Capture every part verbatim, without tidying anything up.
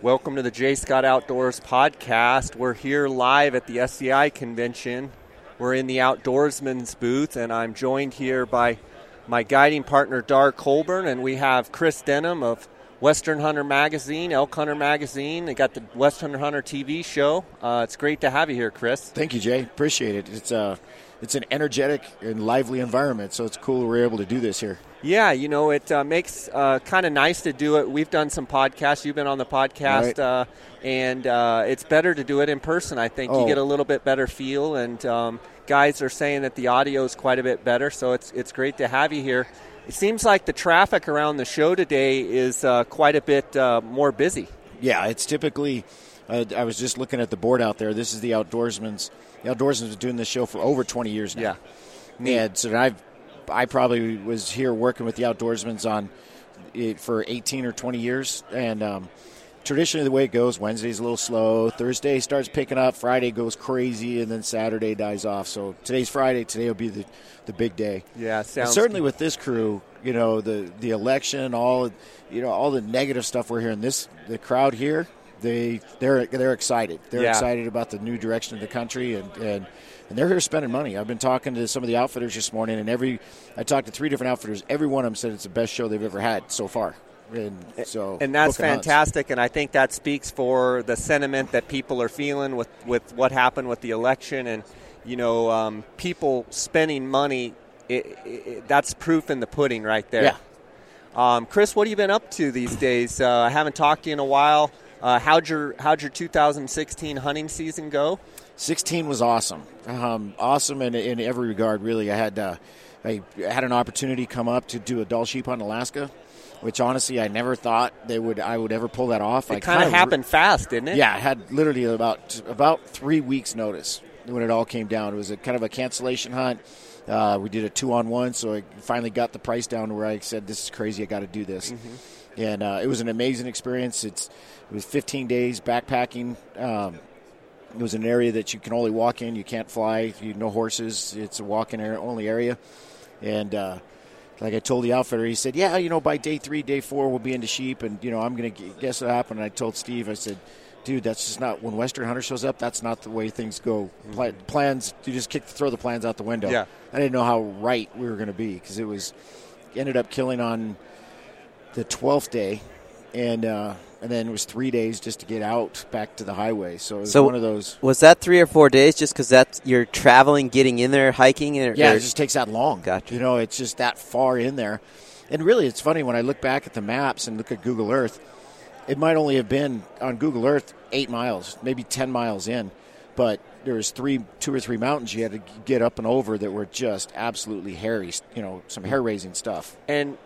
Welcome to the J. Scott Outdoors podcast. We're here live at the S C I convention. We're in the Outdoorsman's booth, and I'm joined here by my guiding partner, Dar Colburn, and we have Chris Denham of Western Hunter Magazine, Elk Hunter Magazine. They got the Western Hunter T V show. Uh, it's great to have you here, Chris. Thank you, Jay. Appreciate it. It's uh, it's an energetic and lively environment, so it's cool we're able to do this here. Yeah, you know, it uh, makes uh, kind of nice to do it. We've done some podcasts. You've been on the podcast, right. uh, and uh, it's better to do it in person, I think. Oh. You get a little bit better feel, and um, guys are saying that the audio is quite a bit better, so it's it's great to have you here. It seems like the traffic around the show today is uh, quite a bit uh, more busy. Yeah, it's typically, uh, I was just looking at the board out there. This is the Outdoorsman's. The Outdoorsman's has been doing this show for over twenty years now. Yeah. And so I've, I probably was here working with the Outdoorsman's on it for eighteen or twenty years. And um, traditionally the way it goes, Wednesday's a little slow. Thursday starts picking up. Friday goes crazy. And then Saturday dies off. So today's Friday. Today will be the... the big day. Yeah, sounds and certainly good. With this crew, you know, the the election, all you know, all the negative stuff we're hearing. This the crowd here, they they're they're excited. They're yeah. excited about the new direction of the country, and, and and they're here spending money. I've been talking to some of the outfitters this morning, and every I talked to three different outfitters. Every one of them said it's the best show they've ever had so far. And so, and that's fantastic, hunts. And I think that speaks for the sentiment that people are feeling with with what happened with the election and. You know, um, people spending money, it, it, that's proof in the pudding right there. Yeah. Um, Chris, what have you been up to these days? Uh, I haven't talked to you in a while. Uh, how'd your how'd your two thousand sixteen hunting season go? sixteen was awesome. Um, awesome in, in every regard, really. I had, uh, I had an opportunity come up to do a Dall sheep hunt in Alaska. Which honestly, I never thought they would. I would ever pull that off. It kind of happened re- fast, didn't it? Yeah, I had literally about about three weeks' notice when it all came down. It was a kind of a cancellation hunt. Uh, we did a two-on-one, so I finally got the price down to where I said, "This is crazy. I got to do this." Mm-hmm. And uh, it was an amazing experience. It's it was fifteen days backpacking. Um, it was an area that you can only walk in. You can't fly. You no horses. It's a walk-in only area, and. Uh, Like I told the outfitter, he said, yeah, you know, by day three, day four, we'll be into sheep, and, you know, I'm going to guess what happened. And I told Steve, I said, dude, that's just not – when Western Hunter shows up, that's not the way things go. Pla- plans – you just kick, throw the plans out the window. Yeah. I didn't know how right we were going to be because it was – ended up killing on the twelfth day, and uh, and then it was three days just to get out back to the highway. So it was so one of those – Was that three or four days just because that's you're traveling, getting in there, hiking? Or, yeah, or, it just takes that long. Gotcha. You know, it's just that far in there. And really it's funny when I look back at the maps and look at Google Earth, it might only have been on Google Earth eight miles, maybe ten miles in. But there was three, two or three mountains you had to get up and over that were just absolutely hairy, you know, some hair-raising stuff. And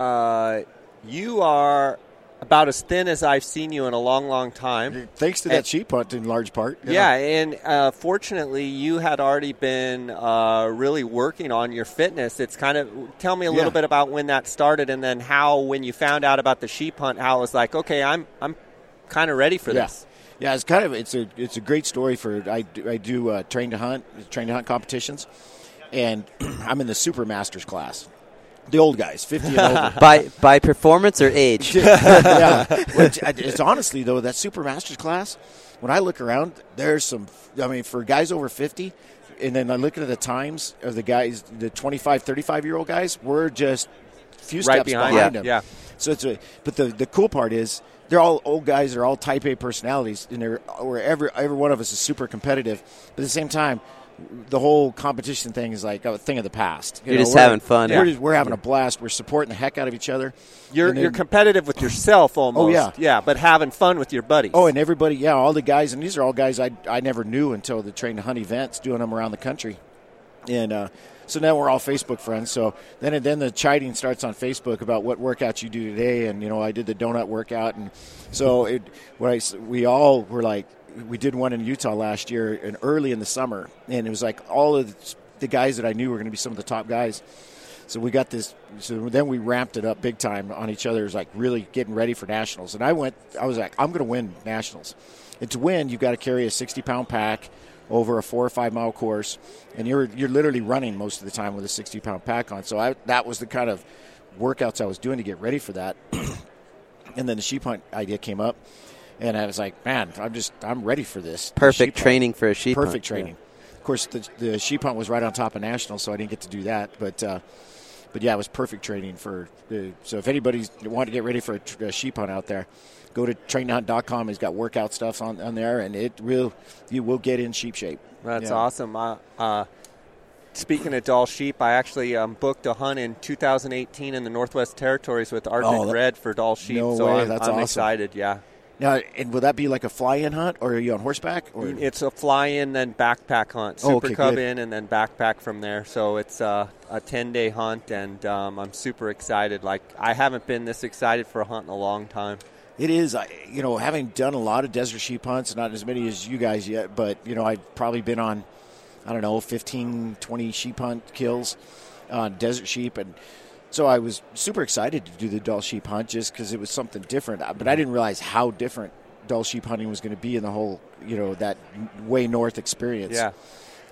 uh, you are – about as thin as I've seen you in a long, long time. Thanks to that and, sheep hunt in large part. Yeah, know. and uh, fortunately, you had already been uh, really working on your fitness. It's kind of tell me a yeah. little bit about when that started, and then how when you found out about the sheep hunt, how it was like, okay, I'm I'm kind of ready for yeah. this. Yeah, it's kind of it's a it's a great story for I do, I do uh, train to hunt train to hunt competitions, and I'm in the super masters class. The old guys, fifty and over. by by performance or age? yeah. Which, it's honestly, though, that Super Masters class, when I look around, there's some, I mean, for guys over fifty, and then I look at the times of the guys, the twenty-five, thirty-five-year-old guys, we're just a few steps right behind, behind yeah. them. Yeah. So it's a, but the, the cool part is they're all old guys. They're all type A personalities, and they're, where every, every one of us is super competitive. But at the same time, the whole competition thing is like a thing of the past. You You're know, just having fun. We're, yeah. just, we're having a blast. We're supporting the heck out of each other. You're then, you're competitive with yourself almost. Oh, yeah. Yeah, but having fun with your buddies. Oh, and everybody, yeah, all the guys. And these are all guys I I never knew until the Train to Hunt events, doing them around the country. And uh, so now we're all Facebook friends. So then and then the chiding starts on Facebook about what workouts you do today. And, you know, I did the donut workout. And so it, I, we all were like, we did one in Utah last year and early in the summer, and it was like all of the guys that I knew were going to be some of the top guys. So we got this. So then we ramped it up big time on each other. It was like really getting ready for nationals. And I went, I was like, I'm going to win nationals. And to win, you've got to carry a sixty pound pack over a four or five mile course. And you're, you're literally running most of the time with a sixty pound pack on. So I, that was the kind of workouts I was doing to get ready for that. And then the sheep hunt idea came up. And I was like, man, I'm just I'm ready for this. Perfect training hunt. for a sheep Perfect hunt. training. Yeah. Of course, the, the sheep hunt was right on top of National, so I didn't get to do that. But, uh, but yeah, it was perfect training. for. Uh, so if anybody wanted to get ready for a, tr- a sheep hunt out there, go to train to hunt dot com. It's got workout stuff on, on there, and it will you will get in sheep shape. That's yeah. awesome. Uh, uh, speaking of Dall sheep, I actually um, booked a hunt in two thousand eighteen in the Northwest Territories with Arctic oh, that, Red for Dall sheep. No so way. I'm, That's I'm awesome. excited, yeah. Now, and will that be like a fly-in hunt, or are you on horseback? Or? It's a fly-in, then backpack hunt. Super oh, okay, cub good. in, and then backpack from there. So it's a, a ten-day hunt, and um, I'm super excited. Like, I haven't been this excited for a hunt in a long time. It is, you know, having done a lot of desert sheep hunts, not as many as you guys yet, but, you know, I've probably been on, I don't know, fifteen, twenty sheep hunt kills on uh, desert sheep, and so I was super excited to do the Dall sheep hunt just because it was something different. But I didn't realize how different Dall sheep hunting was going to be in the whole, you know, that way north experience yeah.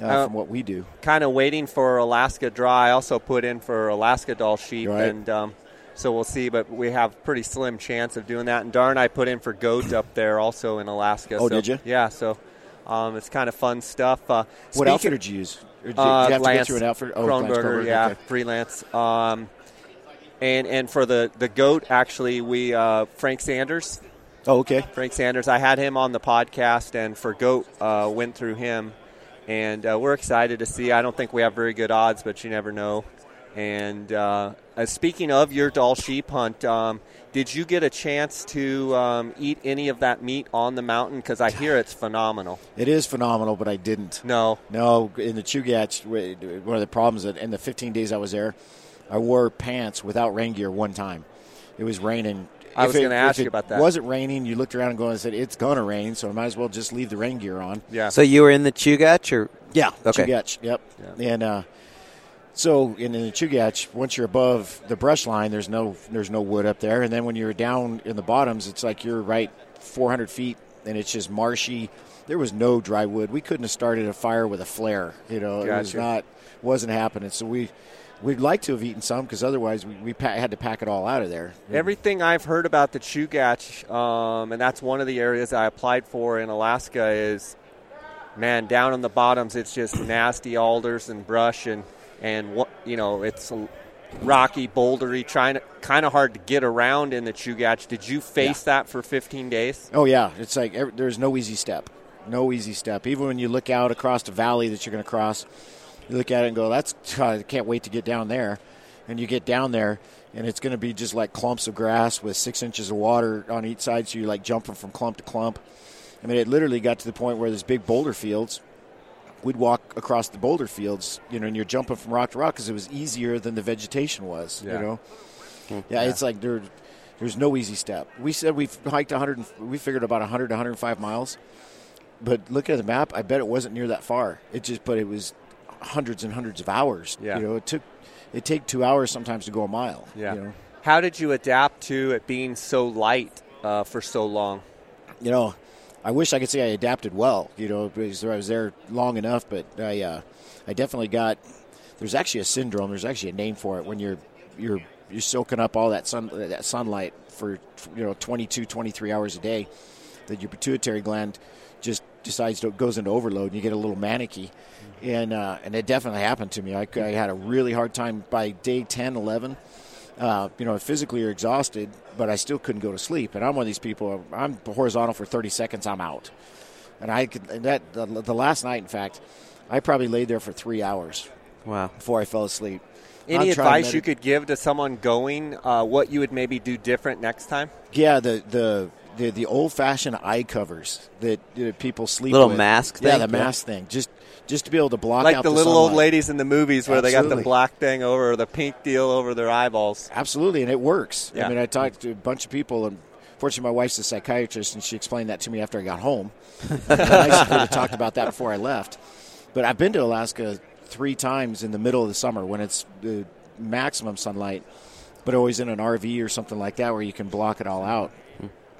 uh, uh, from what we do. Kind of waiting for Alaska dry. I also put in for Alaska Dall sheep, right. and um, so we'll see. But we have pretty slim chance of doing that. And Darn, I put in for goats up there also in Alaska. Oh, so, did you? Yeah, so um, it's kind of fun stuff. Uh, what outfit did you use? Or did uh, you have Lance, to get through an outfit? Oh, Kroneberger, yeah, okay. freelance. Um And and for the, the goat, actually, we uh, Frank Sanders. Oh, okay. Frank Sanders. I had him on the podcast, and for goat, uh, went through him. And uh, we're excited to see. I don't think we have very good odds, but you never know. And uh, uh, speaking of your Dall sheep hunt, um, did you get a chance to um, eat any of that meat on the mountain? Because I hear it's phenomenal. It is phenomenal, but I didn't. No. No, in the Chugach, one of the problems, that in the fifteen days I was there, I wore pants without rain gear one time. It was raining. I if was going to ask you about that. It wasn't raining. You looked around and going and said, it's going to rain, so I might as well just leave the rain gear on. Yeah. So you were in the Chugach? Or? Yeah, okay. Chugach, yep. Yeah. And uh, so in, in the Chugach, once you're above the brush line, there's no there's no wood up there. And then when you're down in the bottoms, it's like you're right four hundred feet, and it's just marshy. There was no dry wood. We couldn't have started a fire with a flare. You know, gotcha. It was not wasn't happening. So we... We'd like to have eaten some because otherwise we, we pa- had to pack it all out of there. Everything I've heard about the Chugach, um, and that's one of the areas I applied for in Alaska, is, man, down on the bottoms it's just nasty alders and brush and, and you know, it's rocky, bouldery, trying to, kind of hard to get around in the Chugach. Did you face yeah. that for fifteen days? Oh, yeah. It's like every, there's no easy step, no easy step. Even when you look out across the valley that you're going to cross, you look at it and go, "That's I can't wait to get down there." And you get down there, and it's going to be just like clumps of grass with six inches of water on each side, so you're like jumping from clump to clump. I mean, it literally got to the point where there's big boulder fields. We'd walk across the boulder fields, you know, and you're jumping from rock to rock because it was easier than the vegetation was, yeah. you know. Yeah, yeah, it's like there, there's no easy step. We said we've hiked one hundred, and we figured about one hundred to one hundred five miles. But looking at the map, I bet it wasn't near that far. It just, but it was hundreds and hundreds of hours. Yeah. You know, it took it take two hours sometimes to go a mile. Yeah. You know? How did you adapt to it being so light uh, for so long? You know, I wish I could say I adapted well. You know, because I was there long enough, but I uh, I definitely got. There's actually a syndrome. There's actually a name for it when you're you're you're soaking up all that sun that sunlight for you know twenty-two, twenty-three hours a day, that your pituitary gland just decides to goes into overload, and you get a little manicky. And uh, and it definitely happened to me. I, I had a really hard time by day ten, eleven. Uh, you know, physically you're exhausted, but I still couldn't go to sleep. And I'm one of these people, I'm horizontal for thirty seconds, I'm out. And I could, and that the, the last night, in fact, I probably laid there for three hours wow. before I fell asleep. Any I'm advice you could give to someone going, uh, what you would maybe do different next time? Yeah, the... the The, the old-fashioned eye covers that you know, people sleep little with. Little mask thing? Yeah, the mask yeah. thing. Just just to be able to block like out the Like the little sunlight. Old ladies in the movies where Absolutely. They got the black thing over or the pink deal over their eyeballs. Absolutely, and it works. Yeah. I mean, I talked to a bunch of people, and fortunately my wife's a psychiatrist, and she explained that to me after I got home. I should have talked about that before I left. But I've been to Alaska three times in the middle of the summer when it's the maximum sunlight, but always in an R V or something like that where you can block it all out.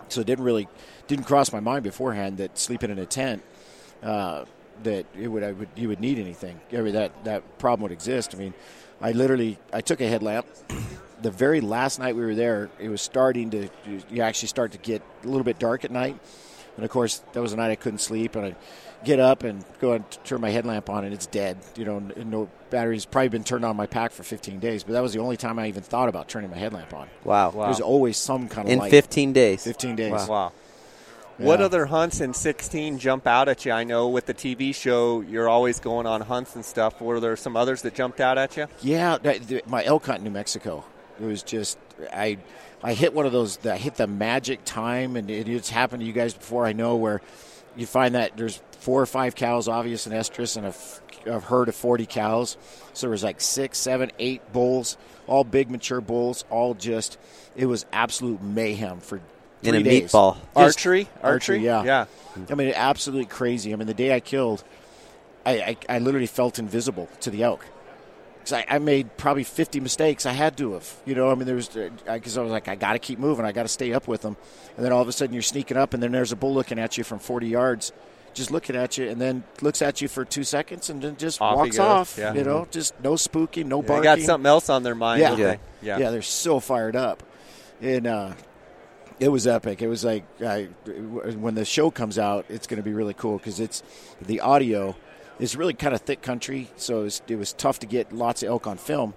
So it didn't really, didn't cross my mind beforehand that sleeping in a tent, uh, that it would, I would, you would need anything. I mean, that, that problem would exist. I mean, I literally, I took a headlamp, the very last night we were there, it was starting to, you actually start to get a little bit dark at night. And, of course, that was a night I couldn't sleep, and I get up and go and turn my headlamp on, and it's dead. You know, and no batteries. Probably been turned on my pack for fifteen days, but that was the only time I even thought about turning my headlamp on. Wow. wow. There's always some kind of in light. In fifteen days? fifteen days. Wow. wow. Yeah. What other hunts in sixteen jump out at you? I know with the T V show, you're always going on hunts and stuff. Were there some others that jumped out at you? Yeah, my elk hunt in New Mexico. It was just I I hit one of those, I hit the magic time, and it, it's happened to you guys before, I know, where you find that there's four or five cows, obvious and estrus, and a, a herd of forty cows. So there was like six, seven, eight bulls, all big mature bulls, all just, it was absolute mayhem for In a days. meatball. Archery? Archery? Archery, yeah. yeah. I mean, absolutely crazy. I mean, the day I killed, I, I, I literally felt invisible to the elk. I, I made probably fifty mistakes. I had to have, you know. I mean, there was because I, I was like, I got to keep moving. I got to stay up with them. And then all of a sudden, you're sneaking up, and then there's a bull looking at you from forty yards, just looking at you, and then looks at you for two seconds, and then just off walks off. Yeah. You know, mm-hmm. just no spooking, no yeah, barking. They got something else on their mind. Yeah, yeah. yeah, yeah. They're so fired up, and uh, it was epic. It was like I, when the show comes out, it's going to be really cool because it's the audio. It's really kind of thick country, so it was, it was tough to get lots of elk on film.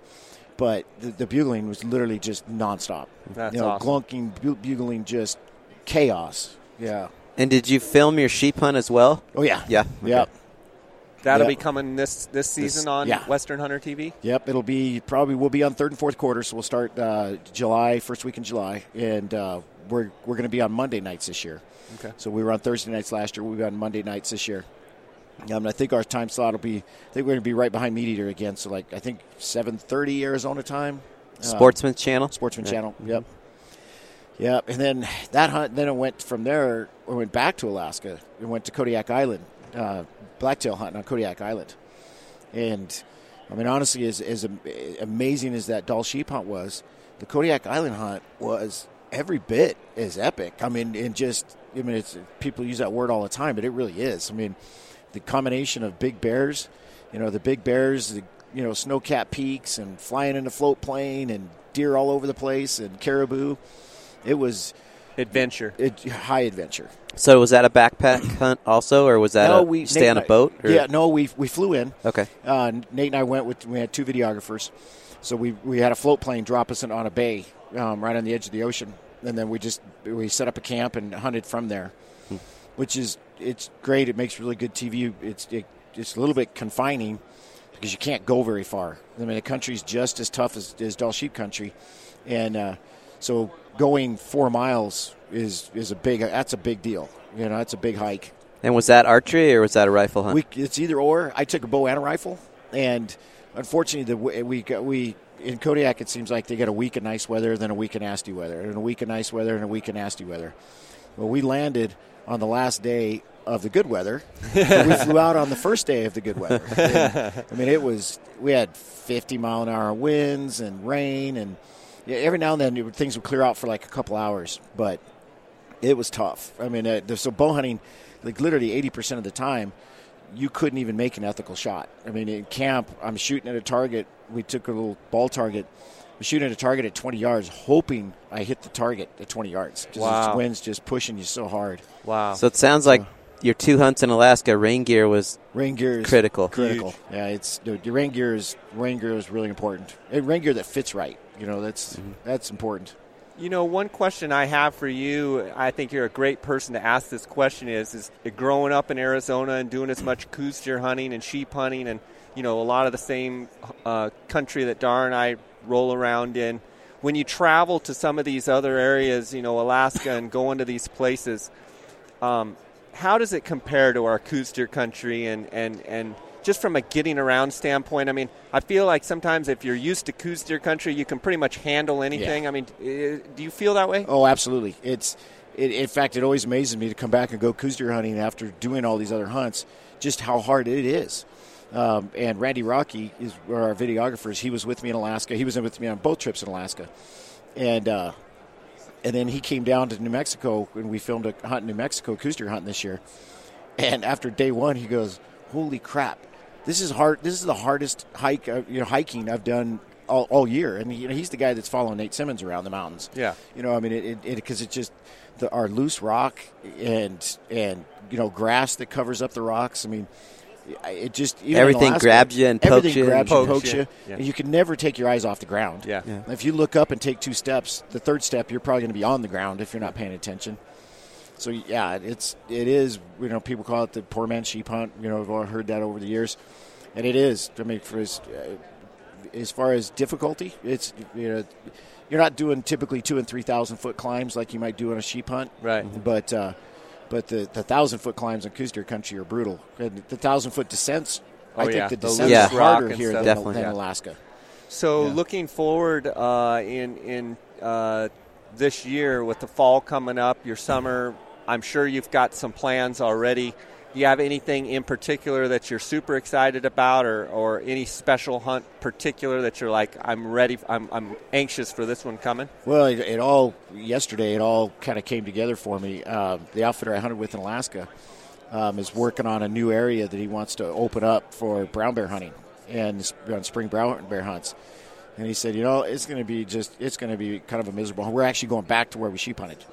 But the, the bugling was literally just nonstop. That's you know, awesome. Glunking, bu- bugling, just chaos. Yeah. And did you film your sheep hunt as well? Oh, yeah. Yeah. Okay. Yep. That'll yep. be coming this, this season this, on yeah. Western Hunter T V? Yep. It'll be probably, we'll be on third and fourth quarter, so we'll start uh, July, first week in July. And uh, we're we're going to be on Monday nights this year. Okay. So we were on Thursday nights last year. We'll be on Monday nights this year. Um, I think our time slot will be, I think we're going to be right behind Meat Eater again. So, like, I think seven thirty Arizona time. Uh, Sportsman Channel. Sportsman yeah. Channel, yep. Yep, and then that hunt, then it went from there, we went back to Alaska. We went to Kodiak Island, uh, blacktail hunting on Kodiak Island. And, I mean, honestly, as, as amazing as that Dall sheep hunt was, the Kodiak Island hunt was every bit as epic. I mean, and just, I mean, it's people use that word all the time, but it really is. I mean, the combination of big bears, you know, the big bears, the, you know, snow-capped peaks and flying in a float plane and deer all over the place and caribou. It was adventure. It, high adventure. So was that a backpack hunt also, or was that no, a we, stay Nate on a boat? Or? Yeah, no, we we flew in. Okay. Uh, Nate and I went with, we had two videographers. So we, we had a float plane drop us in on a bay um, right on the edge of the ocean. And then we just, we set up a camp and hunted from there, hmm. which is, it's great. It makes really good T V. It's it, it's a little bit confining because you can't go very far. I mean, the country's just as tough as, as Dall sheep country, and uh, so going four miles is is a big. That's a big deal. You know, that's a big hike. And was that archery or was that a rifle hunt? We, it's either or. I took a bow and a rifle, and unfortunately, the we got, we in Kodiak it seems like they get a week of nice weather, then a week of nasty weather, and a week of nice weather, and a week of nasty weather. Well, we landed on the last day of the good weather. We flew out on the first day of the good weather. And, I mean, it was, we had fifty mile an hour winds and rain, and yeah, every now and then it would, things would clear out for like a couple hours, but it was tough. I mean, uh, so bow hunting, like literally eighty percent of the time, you couldn't even make an ethical shot. I mean, in camp, I'm shooting at a target. We took a little ball target. I'm shooting at a target at twenty yards, hoping I hit the target at twenty yards. Just wow. Wind's just pushing you so hard. Wow. So it sounds like uh, your two hunts in Alaska, rain gear was rain gear is critical. Critical. Huge. Yeah, it's the rain gear is rain gear is really important. And rain gear that fits right. You know, that's mm-hmm. that's important. You know, one question I have for you, I think you're a great person to ask this question is, is growing up in Arizona and doing as much coos deer hunting and sheep hunting and, you know, a lot of the same uh, country that Dar and I roll around in. When you travel to some of these other areas, you know, Alaska and go into these places, um, how does it compare to our Coues deer country and, and, and just from a getting around standpoint? I mean, I feel like sometimes if you're used to Coues deer country, you can pretty much handle anything. Yeah. I mean, do you feel that way? Oh, absolutely. It's it, in fact, it always amazes me to come back and go Coues deer hunting after doing all these other hunts, just how hard it is. Um, and Randy Rocky is one of our videographers. He was with me in Alaska. He was with me on both trips in Alaska. And uh, and then he came down to New Mexico, and we filmed a hunt in New Mexico, Coues deer hunting this year. And after day one, he goes, holy crap, this is hard. This is the hardest hike, uh, you know, hiking I've done all, all year. And you know, he's the guy that's following Nate Simmons around the mountains. Yeah. You know, I mean, it because it, it, it's just the, our loose rock and, and you know, grass that covers up the rocks. I mean, it just even everything Alaska, grabs you and pokes you. Everything grabs and pokes you. you. Yeah. And you can never take your eyes off the ground. Yeah. yeah. If you look up and take two steps, the third step, you're probably going to be on the ground if you're not paying attention. So, yeah, it's, it is, you know, people call it the poor man's sheep hunt. You know, I've heard that over the years. And it is. I mean, for as, uh, as far as difficulty, it's, you know, you're not doing typically two and three thousand foot climbs like you might do on a sheep hunt. Right. But uh, but the the thousand foot climbs in Coues Deer country are brutal. And the thousand foot descents, oh, I think yeah. the descents yeah. is harder here than, than yeah. Alaska. So yeah. looking forward uh, in in uh, this year with the fall coming up, your summer, I'm sure you've got some plans already. Do you have anything in particular that you're super excited about, or, or any special hunt particular that you're like, I'm ready, I'm I'm anxious for this one coming? Well, it, it all, yesterday, it all kind of came together for me. Uh, the outfitter I hunted with in Alaska um, is working on a new area that he wants to open up for brown bear hunting and on spring brown bear hunts. And he said, you know, it's going to be just, it's going to be kind of a miserable hunt. We're actually going back to where we sheep hunted.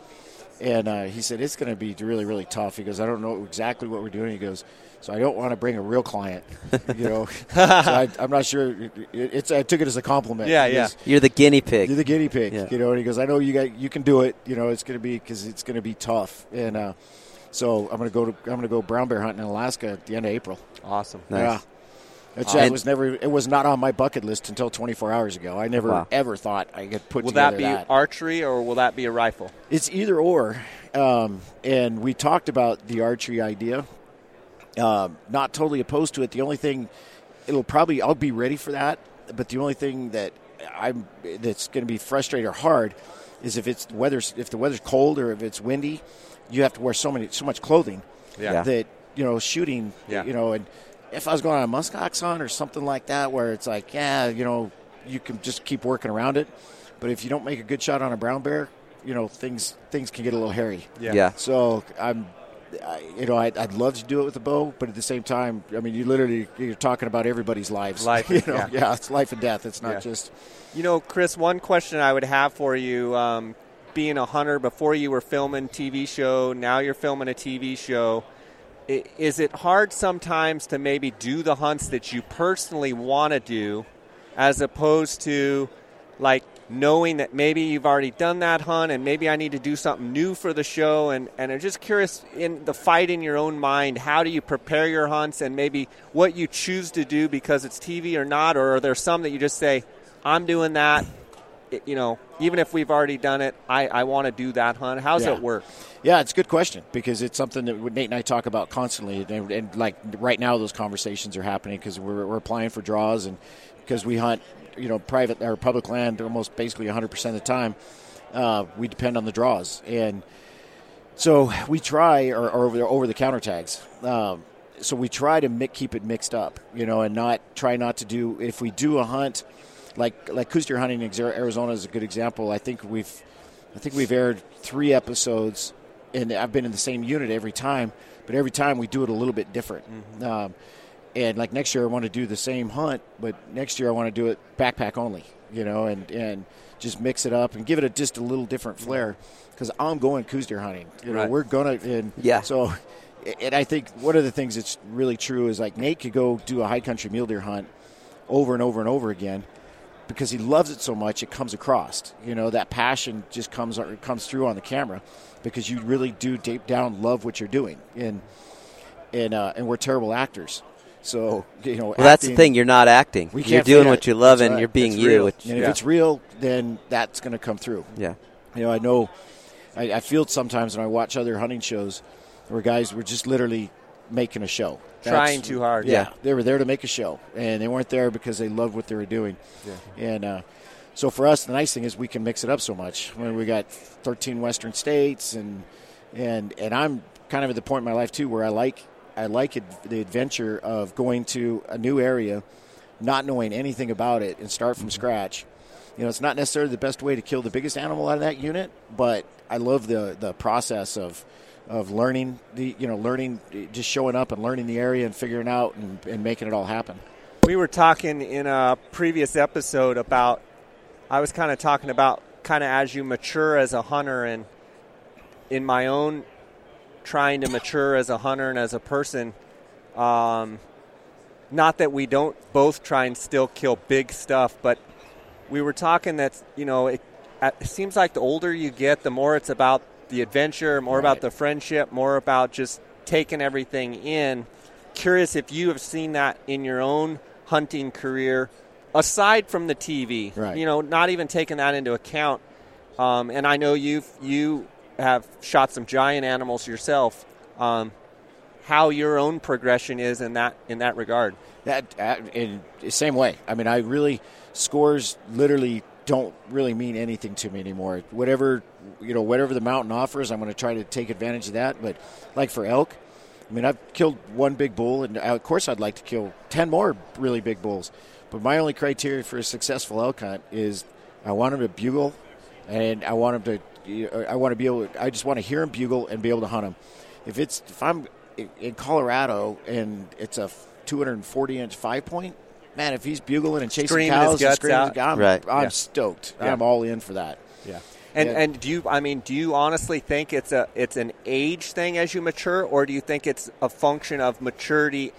And uh, he said, it's going to be really, really tough. He goes, I don't know exactly what we're doing. He goes, so I don't want to bring a real client, you know. so I, I'm not sure. It's, I took it as a compliment. Yeah, yeah. You're the guinea pig. You're the guinea pig, yeah. you know. And he goes, I know you got, you can do it. You know, it's going to be because it's going to be tough. And uh, so I'm going to go to I'm going to go brown bear hunting in Alaska at the end of April. Awesome. Nice. Yeah. Which I was never. It was not on my bucket list until twenty-four hours ago. I never wow. ever thought I could put will together that. Will that be archery or will that be a rifle? It's either or. Um, and we talked about the archery idea. Um, not totally opposed to it. The only thing, it'll probably I'll be ready for that. But the only thing that I'm that's going to be frustrating or hard is if it's weather. If the weather's cold or if it's windy, you have to wear so many so much clothing. Yeah. That you know shooting. Yeah. You know and. If I was going on a muskox hunt or something like that where it's like, yeah, you know, you can just keep working around it. But if you don't make a good shot on a brown bear, you know, things things can get a little hairy. Yeah. yeah. So, I'm, I, you know, I'd, I'd love to do it with a bow. But at the same time, I mean, you literally, you're talking about everybody's lives. Life. you know, yeah. yeah, it's life and death. It's not yeah. just. You know, Chris, one question I would have for you, um, being a hunter, before you were filming T V show, now you're filming a T V show. Is it hard sometimes to maybe do the hunts that you personally want to do as opposed to, like, knowing that maybe you've already done that hunt and maybe I need to do something new for the show? And, and I'm just curious, in the fight in your own mind, how do you prepare your hunts and maybe what you choose to do because it's T V or not? Or are there some that you just say, I'm doing that, you know, even if we've already done it, I, I want to do that hunt? How's yeah. it work? Yeah, it's a good question because it's something that Nate and I talk about constantly. And, and like right now, those conversations are happening because we're, we're applying for draws and because we hunt, you know, private or public land almost basically one hundred percent of the time. Uh, we depend on the draws. And so we try, or, or over, the, over the counter tags. Um, so we try to mi- keep it mixed up, you know, and not try not to do, if we do a hunt, like, like Coues Deer hunting in Arizona is a good example. I think we've, I think we've aired three episodes. And I've been in the same unit every time, but every time we do it a little bit different. Mm-hmm. Um, and like next year, I want to do the same hunt, but next year I want to do it backpack only, you know, and, and just mix it up and give it a, just a little different flair because I'm going Coues Deer hunting. You know, right. we're gonna and yeah. So, and I think one of the things that's really true is like Nate could go do a high country mule deer hunt over and over and over again because he loves it so much it comes across. You know, that passion just comes comes through on the camera. Because you really do deep down love what you're doing, and and uh, and we're terrible actors. So you know, well, acting, that's the thing. You're not acting. We you're doing what you love, and right. you're being you. Which, and if yeah. it's real, then that's going to come through. Yeah. You know, I know. I, I feel sometimes when I watch other hunting shows where guys were just literally making a show, that's, trying too hard. Yeah, yeah, they were there to make a show, and they weren't there because they loved what they were doing. Yeah. And. Uh, So for us, the nice thing is we can mix it up so much. I mean, we got thirteen Western states, and and and I'm kind of at the point in my life too where I like I like ad- the adventure of going to a new area, not knowing anything about it, and start from scratch. You know, it's not necessarily the best way to kill the biggest animal out of that unit, but I love the the process of of learning the you know learning just showing up and learning the area and figuring out and, and making it all happen. we were talking in a previous episode about, I was kind of talking about kind of as you mature as a hunter, and in my own trying to mature as a hunter and as a person, um, not that we don't both try and still kill big stuff, but we were talking that, you know, it, it seems like the older you get, the more it's about the adventure, more right. about the friendship, more about just taking everything in. Curious if you have seen that in your own hunting career, aside from the T V, right. you know, not even taking that into account. Um, and I know you've, you have shot some giant animals yourself, um, how your own progression is in that in that regard. That uh, in the same way. I mean, I really, scores literally don't really mean anything to me anymore. Whatever, you know, whatever the mountain offers, I'm going to try to take advantage of that. But like for elk, I mean, I've killed one big bull, and of course I'd like to kill ten more really big bulls. But my only criteria for a successful elk hunt is I want him to bugle, and I want him to, I want to be able, I just want to hear him bugle and be able to hunt him. If it's, if I'm in Colorado and it's a two hundred forty inch five point, man, if he's bugling and chasing screaming cows, his guts and screaming, out. I'm, right. I'm yeah. stoked. Yeah. I'm all in for that. Yeah. And yeah. and do you? I mean, do you honestly think it's a it's an age thing as you mature, or do you think it's a function of maturity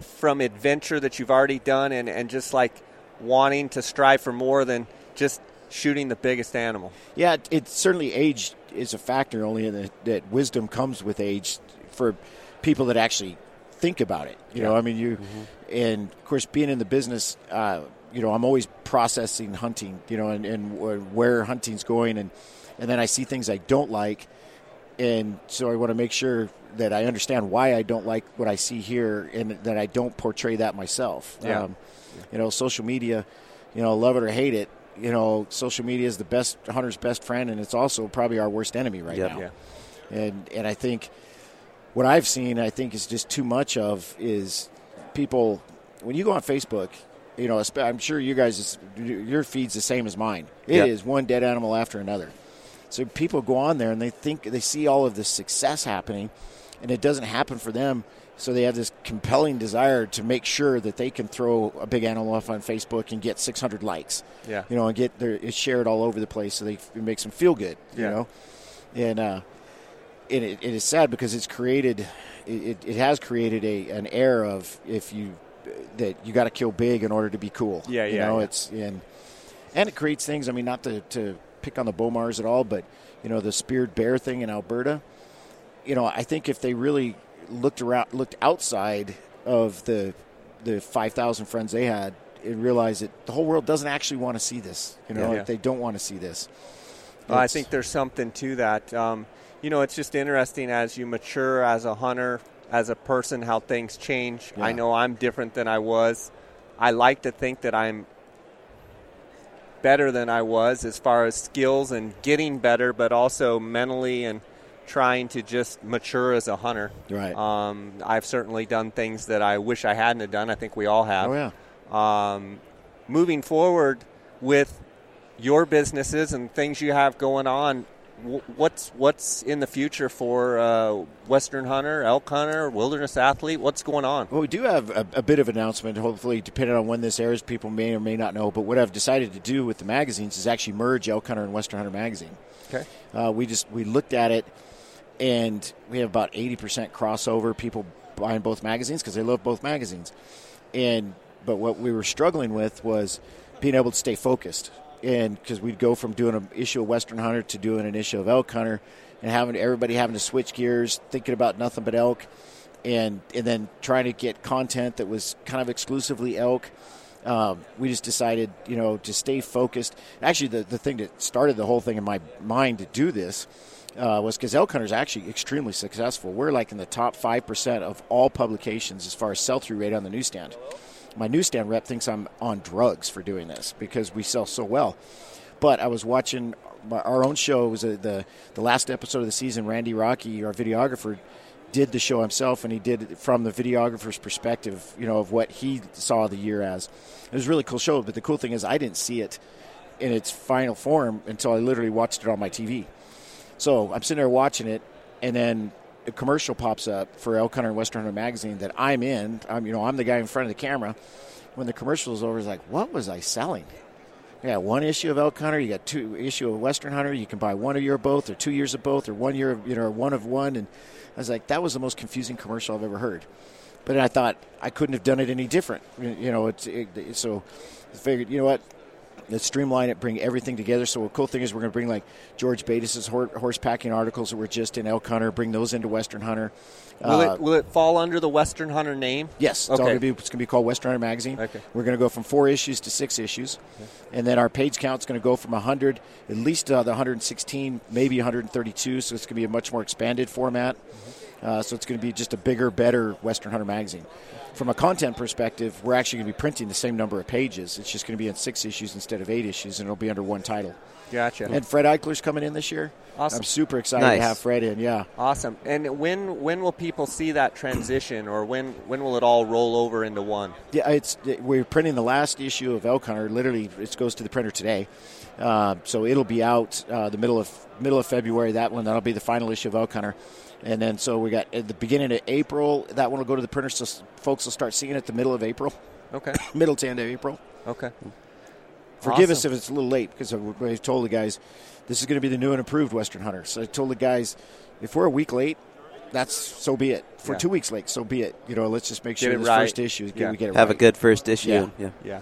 from adventure that you've already done, and, and just like wanting to strive for more than just shooting the biggest animal? Yeah, it, it certainly age is a factor. Only in the, that wisdom comes with age for people that actually think about it. You yeah. know, I mean, you mm-hmm. and of course being in the business. Uh, You know, I'm always processing hunting, you know, and, and where hunting's going. And, and then I see things I don't like. And so I want to make sure that I understand why I don't like what I see here and that I don't portray that myself. Yeah. Um, you know, social media, you know, love it or hate it, you know, social media is the best hunter's best friend. And it's also probably our worst enemy right yep. now. Yeah. And, and I think what I've seen, I think is just too much of is people, when you go on Facebook, you know, I'm sure you guys, your feed's the same as mine. It yep. is one dead animal after another. So people go on there and they think they see all of this success happening, and it doesn't happen for them. So they have this compelling desire to make sure that they can throw a big animal up on Facebook and get six hundred likes. Yeah, you know, and get their, it's shared all over the place, so they it makes them feel good. Yeah. You know, and uh, and it, it is sad because it's created, it, it has created a an air of if you. that you got to kill big in order to be cool. Yeah, yeah. You know, yeah. it's and and it creates things. I mean, not to, to pick on the Bomars at all, but you know, the speared bear thing in Alberta. You know, I think if they really looked around, looked outside of the the five thousand friends they had, and realized that the whole world doesn't actually want to see this. You know, yeah, yeah. they don't want to see this. Well, I think there's something to that. Um, you know, it's just interesting as you mature as a hunter. As a person, how things change. Yeah. I know I'm different than I was. I like to think that I'm better than I was as far as skills and getting better, but also mentally and trying to just mature as a hunter. Right. Um, I've certainly done things that I wish I hadn't have done. I think we all have. Oh, yeah. Um, moving forward with your businesses and things you have going on, What's what's in the future for uh, Western Hunter, Elk Hunter, Wilderness Athlete? What's going on? Well, we do have a, a bit of announcement, hopefully, depending on when this airs, people may or may not know. But what I've decided to do with the magazines is actually merge Elk Hunter and Western Hunter Magazine. Okay. Uh, we just we looked at it, and we have about eighty percent crossover, people buying both magazines because they love both magazines. And but what we were struggling with was being able to stay focused. And because we'd go from doing an issue of Western Hunter to doing an issue of Elk Hunter, and having everybody having to switch gears, thinking about nothing but elk, and and then trying to get content that was kind of exclusively elk, um, we just decided, you know, to stay focused. Actually, the, the thing that started the whole thing in my mind to do this uh, was because Elk Hunter is actually extremely successful. We're like in the top five percent of all publications as far as sell-through rate on the newsstand. My newsstand rep thinks I'm on drugs for doing this because we sell so well. But I was watching our own show. It was a, the, the last episode of the season. Randy Rocky, our videographer, did the show himself, and he did it from the videographer's perspective, you know, of what he saw the year as. It was a really cool show, but the cool thing is I didn't see it in its final form until I literally watched it on my T V. So I'm sitting there watching it, and then a commercial pops up for Elk Hunter and Western Hunter Magazine that I'm in. I'm, you know, I'm the guy in front of the camera, when the commercial was over, it's like, what was I selling? You got one issue of Elk Hunter, you got two issue of Western Hunter, you can buy one a year of both, or two years of both, or one year of, you know, one of one. And I was like, that was the most confusing commercial I've ever heard. But I thought I couldn't have done it any different. You know, it's it, it, so I figured, you know what, let's streamline it, bring everything together. So a cool thing is we're going to bring, like, George Bates' horse packing articles that were just in Elk Hunter, bring those into Western Hunter. Will, uh, it, will it fall under the Western Hunter name? Yes. It's okay. going to be called Western Hunter Magazine. Okay. We're going to go from four issues to six issues. Okay. And then our page count is going to go from one hundred, at least uh, the one hundred sixteen, maybe one hundred thirty-two. So it's going to be a much more expanded format. Mm-hmm. uh, so it's going to be just a bigger, better Western Hunter Magazine. From a content perspective, we're actually going to be printing the same number of pages. It's just going to be in six issues instead of eight issues, and it'll be under one title. Gotcha. And Fred Eichler's coming in this year. Awesome. I'm super excited nice. to have Fred in, yeah. Awesome. And when when will people see that transition, or when, when will it all roll over into one? Yeah, it's we're printing the last issue of Elk Hunter. Literally, it goes to the printer today. Uh, so it'll be out uh, the middle of middle of February, that one. That'll be the final issue of Elk Hunter. And then so we got at the beginning of April, that one will go to the printer, so folks will start seeing it the middle of April. Okay. Middle to end of April. Okay. Forgive awesome. us if it's a little late, because I told the guys, this is going to be the new and improved Western Hunter. So I told the guys, if we're a week late, that's so be it. If we're yeah. two weeks late, so be it. You know, let's just make sure this right. first issue, yeah. we get it Have right. Have a good first issue. Yeah. Yeah. yeah.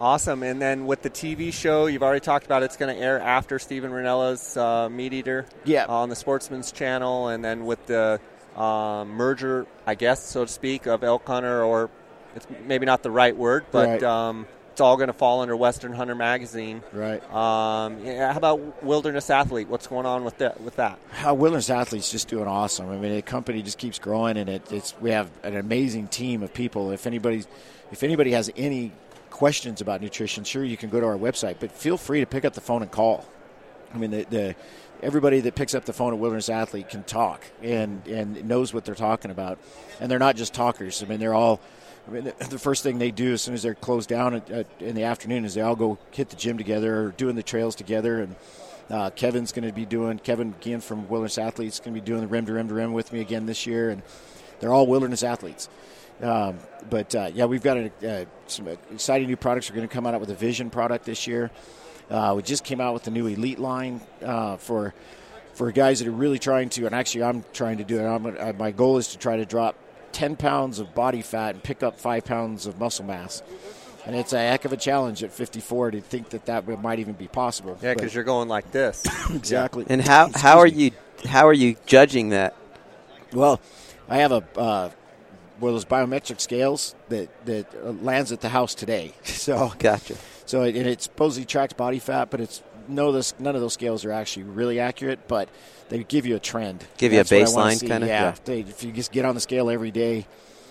Awesome. And then with the T V show, you've already talked about it's going to air after Stephen Ranella's uh, Meat Eater yeah. on the Sportsman's Channel. And then with the uh, merger, I guess, so to speak, of Elk Hunter, or it's maybe not the right word, but right. Um, it's all going to fall under Western Hunter Magazine. Right. Um, yeah, how about Wilderness Athlete? What's going on with that? With that? Uh, Wilderness Athlete's just doing awesome. I mean, the company just keeps growing, and it, it's we have an amazing team of people. If anybody's, if anybody has any questions about nutrition, sure, you can go to our website, but feel free to pick up the phone and call. I mean, the, the everybody that picks up the phone at Wilderness Athlete can talk and and knows what they're talking about, and they're not just talkers. I mean, they're all. I mean, the, the first thing they do as soon as they're closed down at, at, in the afternoon is they all go hit the gym together or doing the trails together. And uh, Kevin's going to be doing Kevin again from Wilderness Athletes is going to be doing the rim to rim to rim with me again this year, and they're all Wilderness Athletes. Um, but, uh, yeah, we've got a, uh, some exciting new products. We're going to come out with a Vision product this year. Uh, we just came out with the new Elite line uh, for for guys that are really trying to, and actually I'm trying to do it. I'm, uh, my goal is to try to drop ten pounds of body fat and pick up five pounds of muscle mass. And it's a heck of a challenge at fifty-four to think that that might even be possible. Yeah, because you're going like this. Exactly. And how, how, are you, how are you judging that? Well, I have a uh, – one of those biometric scales that, that lands at the house today. So gotcha. So it, and it supposedly tracks body fat, but it's no this none of those scales are actually really accurate. But they give you a trend, give That's you a baseline kind of. Yeah, yeah. They, if you just get on the scale every day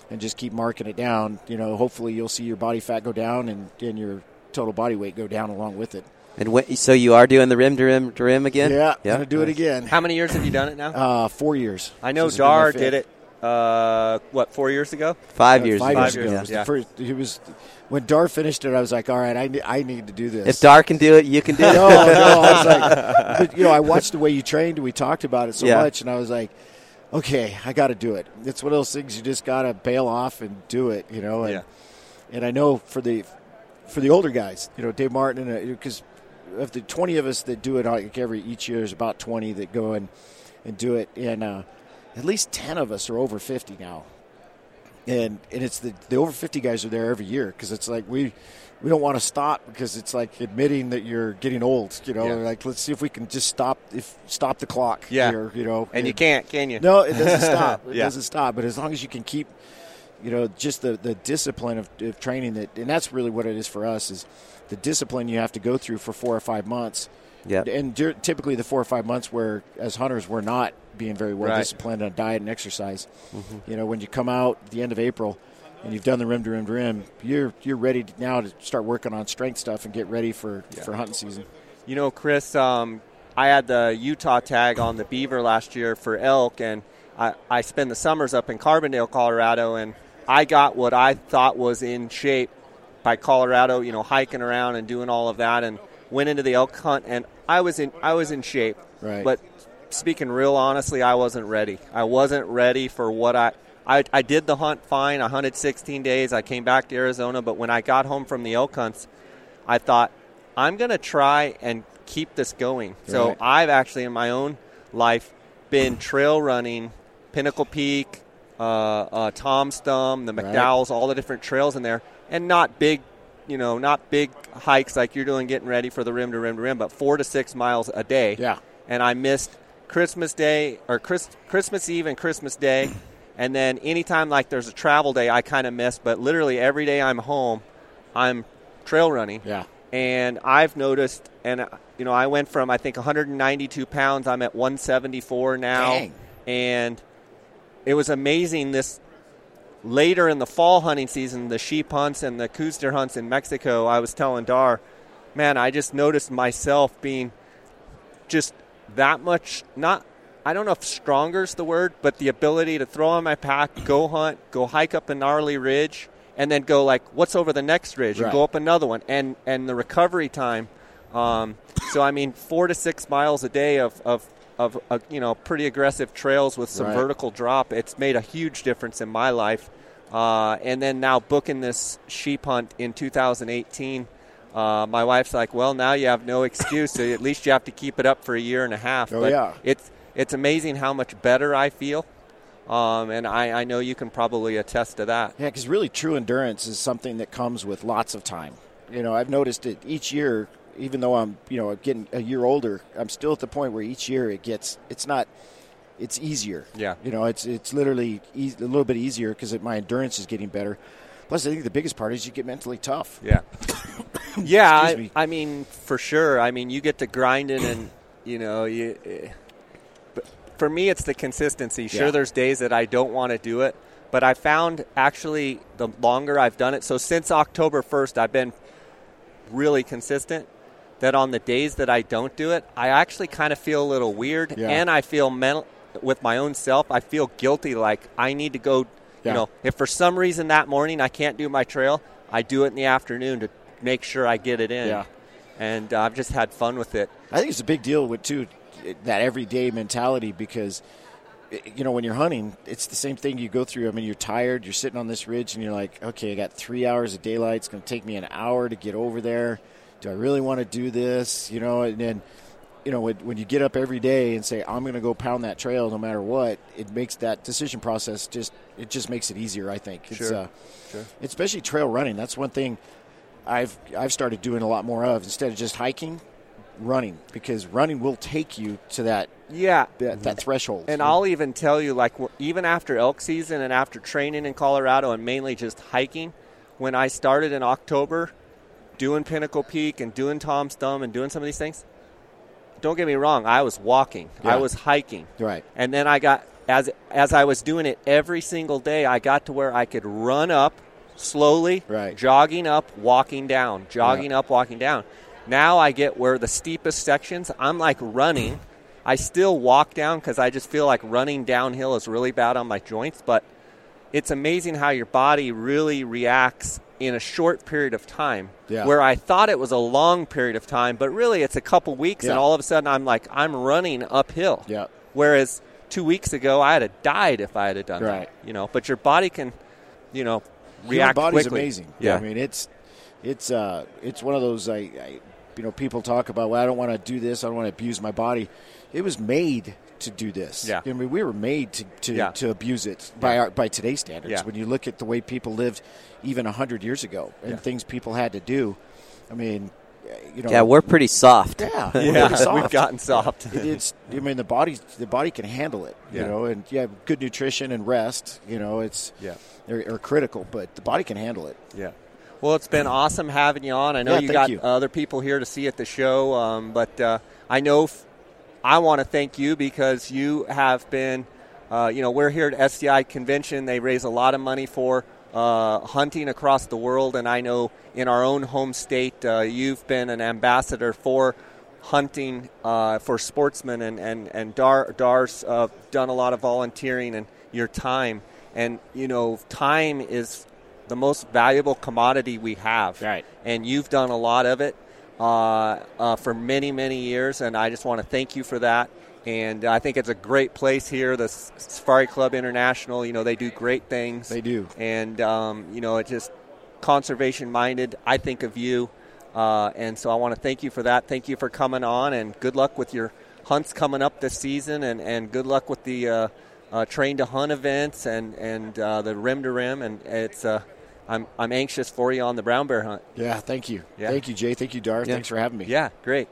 and just keep marking it down, you know, hopefully you'll see your body fat go down and, and your total body weight go down along with it. And what, so you are doing the rim to rim to rim again? Yeah, yeah. Gonna do nice. it again. How many years have you done it now? Uh, four years. I know Dar did it. Uh, what, four years ago? Five years ago. Five years ago. Yeah. First, he was, when Dar finished it, I was like, all right, I need, I need to do this. If Dar can do it, you can do it. no, no. I was like, but, you know, I watched the way you trained. We talked about it so yeah. much, and I was like, okay, I got to do it. It's one of those things you just got to bail off and do it, you know. And, yeah. and I know for the for the older guys, you know, Dave Martin, and because of the twenty of us that do it like every each year, there's about twenty that go and, and do it. And, uh, at least ten of us are over fifty now, and and it's the, the over fifty guys are there every year because it's like we we don't want to stop because it's like admitting that you're getting old, you know. Yeah. Like, let's see if we can just stop if stop the clock yeah. here, you know. And, and you can't, can you? No, it doesn't stop. It yeah. doesn't stop. But as long as you can keep, you know, just the, the discipline of, of training that, and that's really what it is for us is the discipline you have to go through for four or five months. Yeah, and de- typically the four or five months where as hunters we're not being very well right. disciplined on diet and exercise. Mm-hmm. You know, when you come out at the end of April and you've done the rim to rim to rim, you're you're ready to, now to start working on strength stuff and get ready for, yeah. for hunting season. You know, Chris, um, I had the Utah tag on the Beaver last year for elk, and I, I spend the summers up in Carbondale, Colorado, and I got what I thought was in shape by Colorado, you know, hiking around and doing all of that, and went into the elk hunt, and I was in I was in shape. Right. But speaking real honestly, I wasn't ready. I wasn't ready for what I – I, I did the hunt fine. I hunted sixteen days. I came back to Arizona. But when I got home from the elk hunts, I thought, I'm going to try and keep this going. Right. So I've actually, in my own life, been trail running, Pinnacle Peak, uh, uh, Tom Thumb, the McDowell's, right. all the different trails in there. And not big, you know, not big hikes like you're doing getting ready for the rim to rim to rim, but four to six miles a day. Yeah. And I missed Christmas Day or Chris, Christmas Eve and Christmas Day. And then anytime like there's a travel day, I kind of miss. But literally every day I'm home, I'm trail running. Yeah. And I've noticed, and, you know, I went from, I think, one hundred ninety-two pounds. I'm at one seventy-four now. Dang. And it was amazing this later in the fall hunting season, the sheep hunts and the Coues hunts in Mexico, I was telling Dar, man, I just noticed myself being just that much, not, I don't know if stronger is the word, but the ability to throw on my pack, go hunt, go hike up a gnarly ridge, and then go like, what's over the next ridge? Right. And go up another one. And and the recovery time. Um, so, I mean, four to six miles a day of, of, of uh, you know, pretty aggressive trails with some right. vertical drop. It's made a huge difference in my life. Uh, and then now booking this sheep hunt in two thousand eighteen, Uh, my wife's like, well, now you have no excuse. So at least you have to keep it up for a year and a half. Oh, but yeah. It's, it's amazing how much better I feel. Um, and I, I know you can probably attest to that. Yeah, because really true endurance is something that comes with lots of time. You know, I've noticed it each year, even though I'm, you know, getting a year older, I'm still at the point where each year it gets, it's not, it's easier. Yeah. You know, it's it's literally e- a little bit easier because my endurance is getting better. Plus, I think the biggest part is you get mentally tough. Yeah. Yeah, I, I mean, for sure. I mean, you get to grinding and, you know, you. But for me, it's the consistency. Sure, yeah. There's days that I don't want to do it, but I found actually the longer I've done it, so since October first, I've been really consistent that on the days that I don't do it, I actually kind of feel a little weird, yeah. and I feel mental with my own self. I feel guilty, like I need to go, yeah. you know, if for some reason that morning I can't do my trail, I do it in the afternoon to make sure I get it in. Yeah. And uh, I've just had fun with it. I think it's a big deal with, too, that everyday mentality because, you know, when you're hunting, it's the same thing you go through. I mean, you're tired, you're sitting on this ridge, and you're like, okay, I got three hours of daylight. It's going to take me an hour to get over there. Do I really want to do this? You know, and then, you know, when, when you get up every day and say, I'm going to go pound that trail no matter what, it makes that decision process just, it just makes it easier, I think. It's, sure. Uh, sure. Especially trail running. That's one thing I've I've started doing a lot more of instead of just hiking, running, because running will take you to that yeah that, that threshold. And I'll even tell you, like, even after elk season and after training in Colorado and mainly just hiking, when I started in October doing Pinnacle Peak and doing Tom's Thumb and doing some of these things, don't get me wrong, I was walking. Yeah. I was hiking. Right. And then I got, as as I was doing it every single day, I got to where I could run up slowly, right. jogging up, walking down, jogging yeah. up, walking down. Now I get where the steepest sections, I'm like running. I still walk down because I just feel like running downhill is really bad on my joints. But it's amazing how your body really reacts in a short period of time yeah. where I thought it was a long period of time. But really, it's a couple weeks yeah. and all of a sudden I'm like, I'm running uphill. Yeah. Whereas two weeks ago, I had have died if I had have done right. that. You know, but your body can, you know, react quickly. Your body's amazing. Yeah. I mean, it's it's uh, it's one of those, I, I, you know, people talk about, well, I don't want to do this. I don't want to abuse my body. It was made to do this. Yeah. I mean, we were made to to, yeah. to abuse it by our, by today's standards. Yeah. When you look at the way people lived even one hundred years ago and yeah. things people had to do, I mean, you know. Yeah, we're pretty soft. Yeah, we're yeah. pretty soft. We've gotten soft. it, it's, I mean, the body, the body can handle it, yeah. you know, and yeah, good nutrition and rest, you know, it's yeah. are, are critical, but the body can handle it. Yeah. Well, it's been awesome having you on. I know yeah, you got you. other people here to see at the show, um, but uh, I know f- I want to thank you because you have been, uh, you know, we're here at S C I Convention. They raise a lot of money for uh, hunting across the world, and I know in our own home state, uh, you've been an ambassador for hunting uh, for sportsmen, and and and Dar Dar's uh, done a lot of volunteering and your time, and you know, time is the most valuable commodity we have. Right. And you've done a lot of it uh, uh, for many, many years, and I just want to thank you for that. And I think it's a great place here. The Safari Club International, you know, they do great things. They do. And, um, you know, it's just conservation-minded, I think, of you. Uh, and so I want to thank you for that. Thank you for coming on, and good luck with your hunts coming up this season, and, and good luck with the uh, uh, Train to Hunt events and, and uh, the Rim to Rim. And it's uh, I'm I'm anxious for you on the brown bear hunt. Yeah, thank you. Yeah. Thank you, Jay. Thank you, Dar. Yeah. Thanks for having me. Yeah, great.